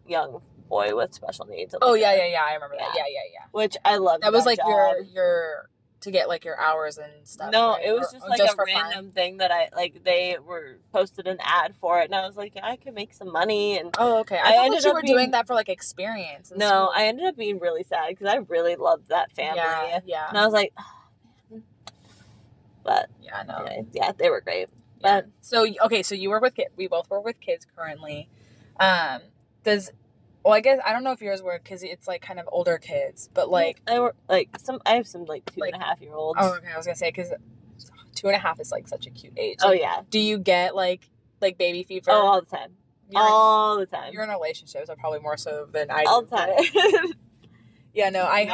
young boy with special needs. Oh, yeah, I remember that. Yeah. Which I loved. That was, like, job. your to get, like, your hours and stuff. No, right? It was just, like, a random thing that I, like, they were posted an ad for it, and I was like, yeah, I could make some money. And oh, okay. I ended up doing that for, like, experience. And no, I ended up being really sad, because I really loved that family. Yeah, yeah. And I was like, oh, man. But, yeah, no. Anyway, yeah, they were great. But yeah. So okay, so you work with kids. We both work with kids currently. Well, I guess I don't know if yours were because it's like kind of older kids, but like I work I have some like 2.5 year olds. Oh, okay. I was gonna say because 2.5 is like such a cute age. Like, oh yeah. Do you get like baby fever? Oh, all the time. You're in relationships, so probably more so than I do. All the time. Yeah, no, I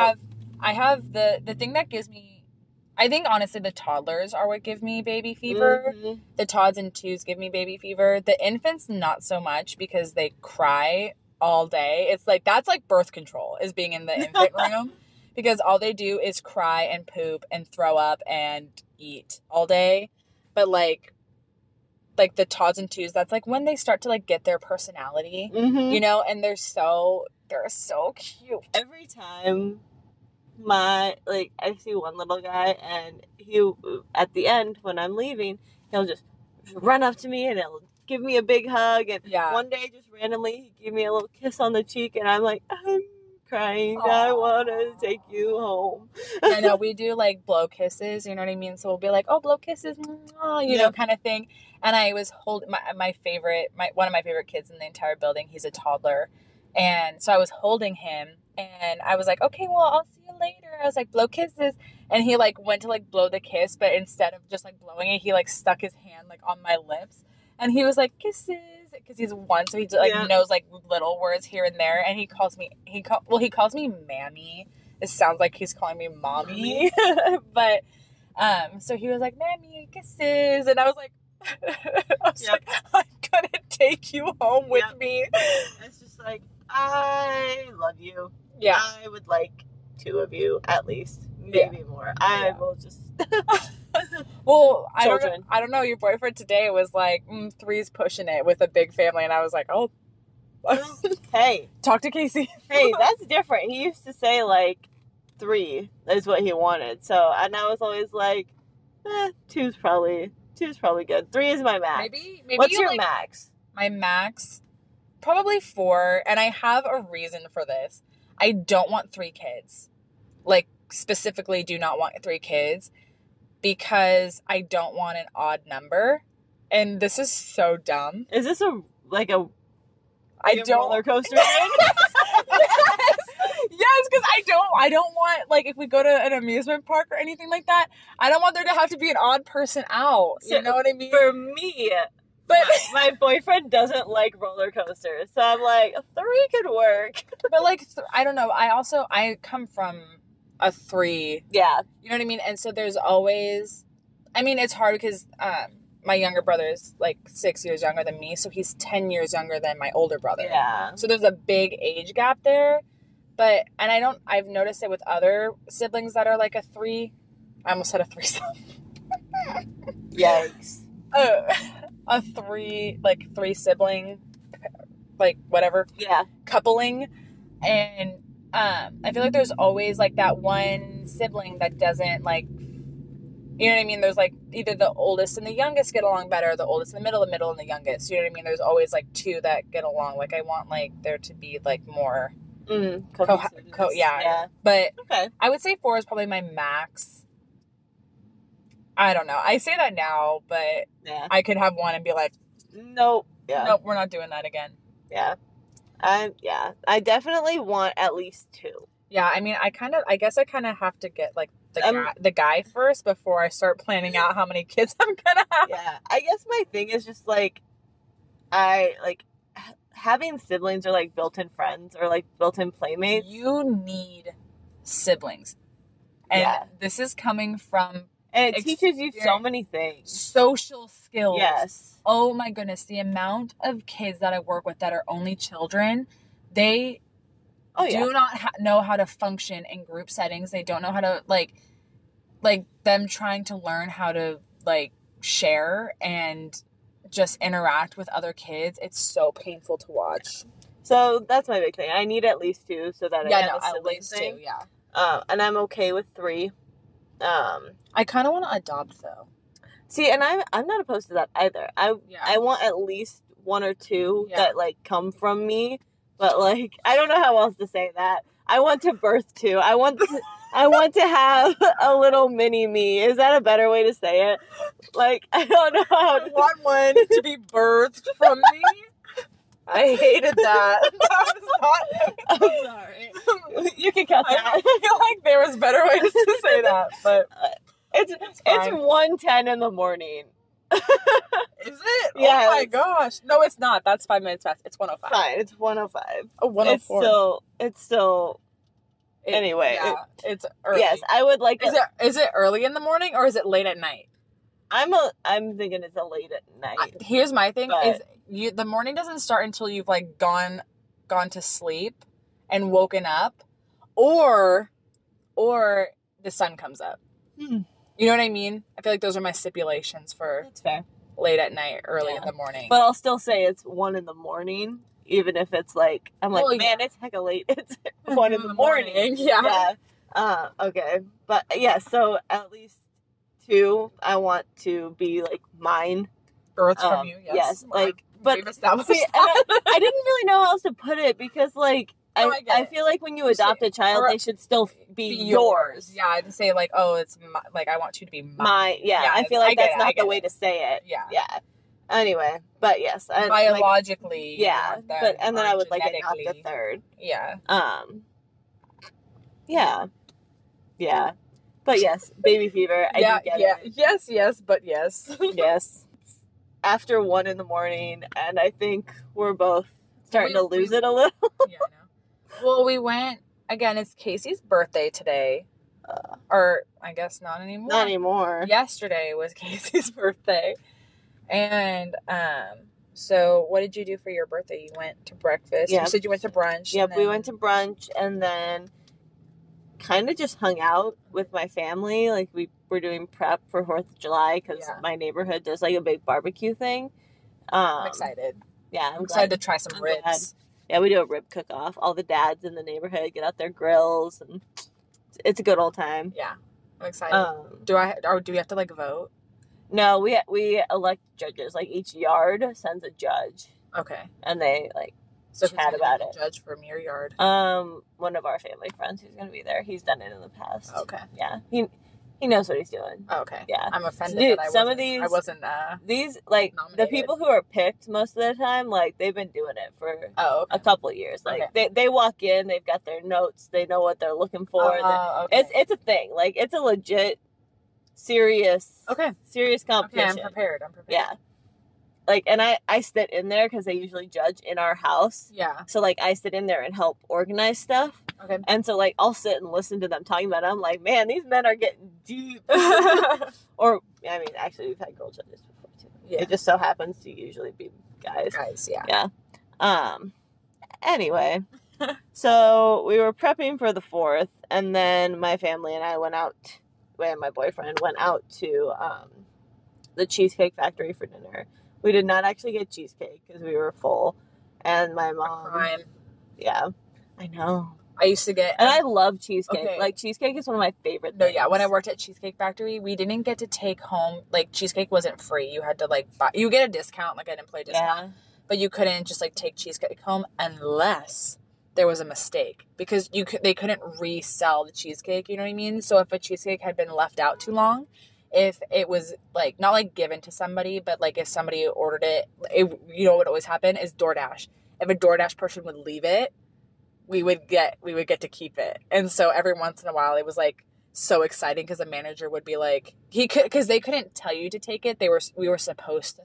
have the thing that gives me. I think honestly, the toddlers are what give me baby fever. Mm-hmm. The tots and twos give me baby fever. The infants not so much because they cry all day. It's like that's like birth control is being in the infant room because all they do is cry and poop and throw up and eat all day. But like the tots and twos, that's like when they start to like get their personality, mm-hmm. you know. And they're so cute. Every time. I see one little guy, and he, at the end, when I'm leaving, he'll just run up to me, and he'll give me a big hug, and yeah. One day, just randomly, he gave me a little kiss on the cheek, and I'm like, I'm crying, aww. I want to take you home. I know, we do, like, blow kisses, you know what I mean, so we'll be like, oh, blow kisses, you know, kind of thing, and I was holding, one of my favorite kids in the entire building, he's a toddler, and so I was holding him, and I was like, okay, well, I'll see you later. I was like, blow kisses. And he, like, went to, like, blow the kiss. But instead of just, like, blowing it, he, like, stuck his hand, like, on my lips. And he was like, kisses. Because he's one, so he, like, knows, like, little words here and there. And he calls me, he calls me Mammy. It sounds like he's calling me Mommy. But, so he was like, Mammy, kisses. And I was like, I'm going to take you home with me. It's just like, I love you. Yeah. I would like two of you at least, maybe more. I will just. Well, I don't know. Your boyfriend today was like, three's pushing it with a big family. And I was like, oh. Hey. Talk to Kasey. Hey, that's different. He used to say like three is what he wanted. So, and I was always like, two's probably good. Three is my max. Maybe what's your max? My max? Probably four, and I have a reason for this. I don't want three kids. Like, specifically do not want three kids because I don't want an odd number. And this is so dumb. Is this a roller coaster ride? Yes, because I don't want, like, if we go to an amusement park or anything like that, I don't want there to have to be an odd person out. You know what I mean? For me... But my boyfriend doesn't like roller coasters, so I'm like, three could work. But like, I don't know. I come from a three. Yeah. You know what I mean? And so there's always, I mean, it's hard because my younger brother is like 6 years younger than me, so he's 10 years younger than my older brother. Yeah. So there's a big age gap there. But, and I've noticed it with other siblings that are like a three. I almost said a threesome. Yikes. A three sibling, like whatever, coupling, and I feel like there's always like that one sibling that doesn't like, you know what I mean? There's like either the oldest and the youngest get along better, the oldest in the middle and the youngest. You know what I mean? There's always like two that get along. Like I want like there to be like more, But okay. I would say four is probably my max. I don't know. I say that now, but I could have one and be like, nope. Yeah. Nope, we're not doing that again. Yeah. I definitely want at least two. Yeah, I mean, I guess I kind of have to get, like, the guy first before I start planning out how many kids I'm going to have. Yeah, I guess my thing is just, like, having siblings or, like, built-in friends or, like, built-in playmates. You need siblings. And this is coming from... And it teaches you so many things. Social skills. Yes. Oh, my goodness. The amount of kids that I work with that are only children, they do not know how to function in group settings. They don't know how to, like them trying to learn how to, like, share and just interact with other kids. It's so painful to watch. So that's my big thing. I need at least two so that I have a sibling at least thing. Two, yeah. And I'm okay with three. I kind of want to adopt though. See, and I'm not opposed to that either. I want at least one or two that like come from me, but like I don't know how else to say that. I want to birth two. I want I want to have a little mini me. Is that a better way to say it? Like, I don't know how to... I want one to be birthed from me. I hated that. That was not... I'm sorry. You can cut that. I feel like there was better ways to say that, but... It's 1:10 in the morning. Is it? Yes. Oh my gosh. No, it's not. That's 5 minutes past. It's 1:05. Fine. It's 1:05. Oh, 1:04. It's still... Anyway. Yeah, it's early. Yes, I would like... Is it early in the morning or is it late at night? I'm thinking it's a late at night. Here's my thing. The morning doesn't start until you've, like, gone to sleep and woken up. Or the sun comes up. Hmm. You know what I mean? I feel like those are my stipulations for late at night, early in the morning. But I'll still say it's 1 in the morning, even if it's like, it's hecka late. It's 1 in the morning. Yeah. Okay. But yeah, so at least 2, I want to be like mine. Birth from you, yes. Yes, like, but see, I didn't really know how else to put it because like, I feel like when you adopt a child, they should still be yours. Yeah, I'd say like, oh, it's my, like I want you to be mine. Yeah, I feel like that's not the way to say it. Yeah. Anyway, but yes, biologically. Like, yeah, but and then I would like adopt a third. Yeah. Yeah, but yes, baby fever. I do get it. Yes. Yes. After 1 in the morning, and I think we're both starting to lose it a little. Yeah. I know. Well, we went, again, it's Kasey's birthday today, or I guess not anymore. Not anymore. Yesterday was Kasey's birthday, and so what did you do for your birthday? You went to breakfast. Yep. You said you went to brunch. Yep, we went to brunch, and then kind of just hung out with my family. Like, we were doing prep for 4th of July, because my neighborhood does, like, a big barbecue thing. I'm excited. Yeah, I'm excited to try some ribs. Glad. Yeah, we do a rib cook-off. All the dads in the neighborhood get out their grills, and it's a good old time. Yeah, I'm excited. Do we have to like vote? No, we elect judges. Like each yard sends a judge. Okay. And they like chat about it. Judge from your yard. One of our family friends who's going to be there. He's done it in the past. Okay. Yeah. He knows what he's doing. Oh, okay. Yeah. I'm offended that the people who are picked most of the time, like, they've been doing it for a couple of years. Like, they walk in, they've got their notes, they know what they're looking for. It's a thing. Like, it's a legit, serious competition. Okay, I'm prepared. Yeah. Like, and I sit in there because they usually judge in our house. Yeah. So, like, I sit in there and help organize stuff. Okay. And so, like, I'll sit and listen to them talking about it. I'm like, man, these men are getting deep. Or, I mean, actually, we've had girl judges before, too. Yeah. It just so happens to usually be guys. Guys, yeah. Yeah. Anyway, so we were prepping for the 4th, and then my family and I my boyfriend went out to the Cheesecake Factory for dinner. We did not actually get cheesecake because we were full, and my mom. Yeah, I know. I used to get, and I love cheesecake. Okay. Like cheesecake is one of my favorite. No, things. Yeah. When I worked at Cheesecake Factory, we didn't get to take home. Like cheesecake wasn't free. You had to like buy. You get a discount, like an employee discount, but you couldn't just like take cheesecake home unless there was a mistake because they couldn't resell the cheesecake. You know what I mean? So if a cheesecake had been left out too long. If it was, like, not, like, given to somebody, but, like, if somebody ordered it, you know what would always happen is DoorDash. If a DoorDash person would leave it, we would get to keep it. And so every once in a while, it was, like, so exciting because the manager would be, like, because they couldn't tell you to take it. We were supposed to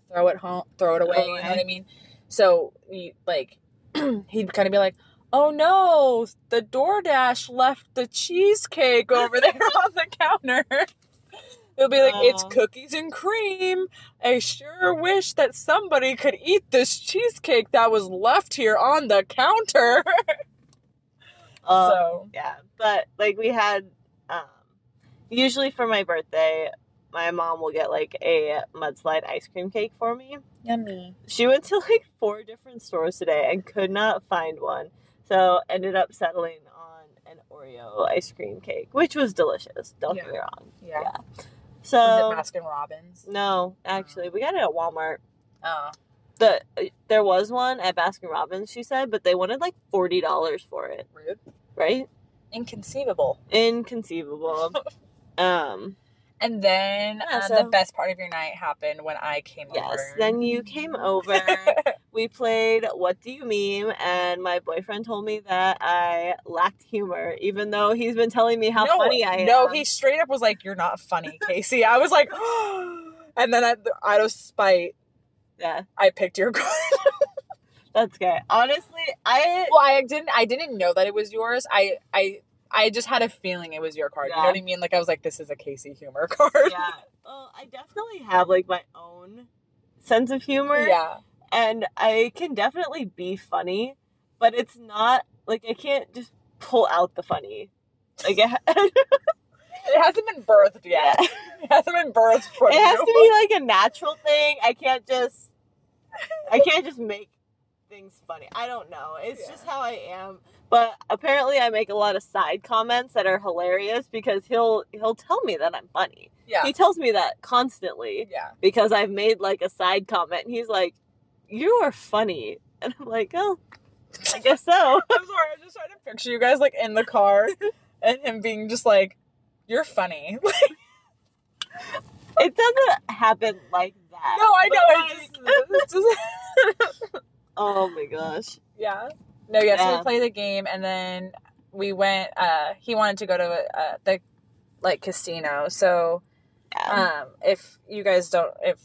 throw it away, you know what I mean? So, he'd kind of be, like, oh, no, the DoorDash left the cheesecake over there on the counter. It'll be like, it's cookies and cream. I sure wish that somebody could eat this cheesecake that was left here on the counter. Yeah, but like we had, usually for my birthday, my mom will get like a mudslide ice cream cake for me. Yummy. She went to like 4 different stores today and could not find one. So ended up settling on an Oreo ice cream cake, which was delicious. Don't get me wrong. Yeah. So was it Baskin Robbins? No, actually, we got it at Walmart. Oh. There was one at Baskin Robbins, she said, but they wanted like $40 for it. Rude. Right? Inconceivable. And then the best part of your night happened when I came over. Yes, then you came over. We played What Do You Meme, and my boyfriend told me that I lacked humor, even though he's been telling me how funny I am. No, he straight up was like, "You're not funny, Kasey." I was like, oh. And then out of spite, I picked your card. That's good. Honestly, I didn't know that it was yours. I just had a feeling it was your card. Yeah. You know what I mean? Like, I was like, this is a Kasey humor card. Yeah. Well, I definitely have, like, my own sense of humor. Yeah. And I can definitely be funny, but it's not, like, I can't just pull out the funny. Like, it hasn't been birthed yet. Yeah. It hasn't been birthed from you. It has to be, like, a natural thing. I can't just make things funny. I don't know. It's just how I am. But apparently I make a lot of side comments that are hilarious because he'll tell me that I'm funny. Yeah. He tells me that constantly. Yeah. Because I've made like a side comment and he's like, "You are funny." And I'm like, "Oh, I guess so." I'm sorry. I'm just trying to picture you guys like in the car and him being just like, "You're funny." It doesn't happen like that. No, I know. It's just... Oh my gosh. Yeah. No, so we played the game, and then we went, he wanted to go to the, like, casino. So, if you guys don't, if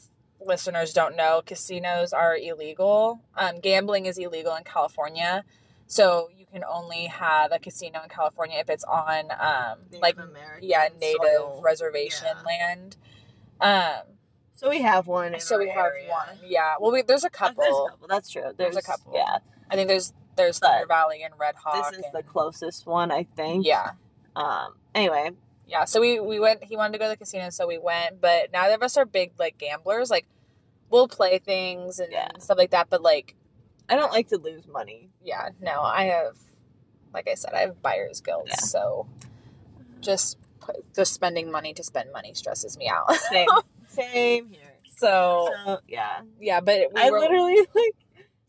listeners don't know, casinos are illegal. Gambling is illegal in California. So you can only have a casino in California if it's on, Native reservation land. So we have one. Yeah. Well, there's a couple. There's a couple. That's true. There's a couple. Yeah. I think there's Thunder Valley and Red Hawk. This is the closest one, I think. Yeah. Anyway. Yeah. So we went. He wanted to go to the casino, so we went. But neither of us are big like gamblers. Like, we'll play things and stuff like that. But like, I don't like to lose money. Yeah. No, I have. Like I said, I have buyer's guilt. Yeah. So, just spending money to spend money stresses me out. Same here. So yeah. But literally like.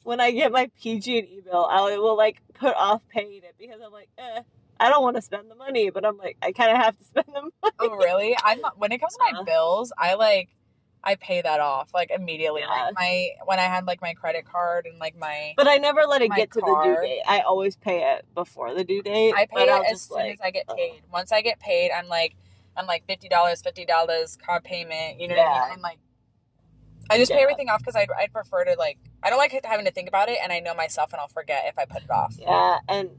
When I get my PG&E bill, I will, like, put off paying it because I'm like, I don't want to spend the money. But I'm like, I kind of have to spend the money. Oh, really? When it comes to my bills, I pay that off, like, immediately. Yeah. Like, when I had, like, my credit card and, like, my But I never let it get to the due date. I always pay it before the due date. I pay it as soon as I get paid. Once I get paid, I'm like, $50 car payment. You know what I mean? I'm like. I just pay everything off because I'd prefer to, like, I don't like having to think about it, and I know myself, and I'll forget if I put it off. Yeah, and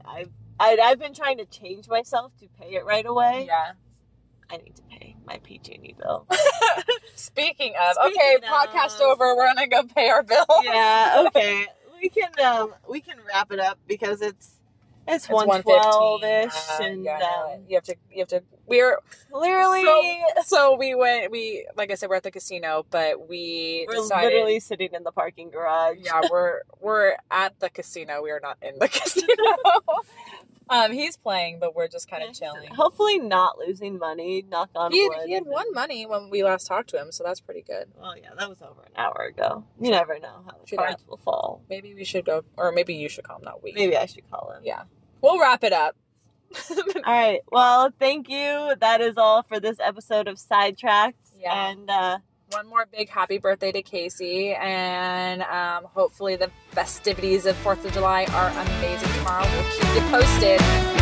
I've been trying to change myself to pay it right away. Yeah. I need to pay my PG&E bill. Speaking of, podcast over. We're going to go pay our bill. Yeah, okay. We can wrap it up because it's 1:12-ish, and you have to. We're literally so we went. We like I said, we're at the casino, but we're decided, literally sitting in the parking garage. Yeah, we're at the casino. We are not in the casino. He's playing, but we're just kind of chilling. Hopefully, not losing money. Knock on wood. He had won money when we last talked to him, so that's pretty good. Oh well, yeah, that was over an hour ago. You never know how the cards will fall. Maybe we should go, or maybe you should call him. Not we. Maybe I should call him. Yeah. We'll wrap it up. All right. Well, thank you. That is all for this episode of Sidetracked. Yeah. And one more big happy birthday to Kasey. And hopefully the festivities of 4th of July are amazing tomorrow. We'll keep you posted.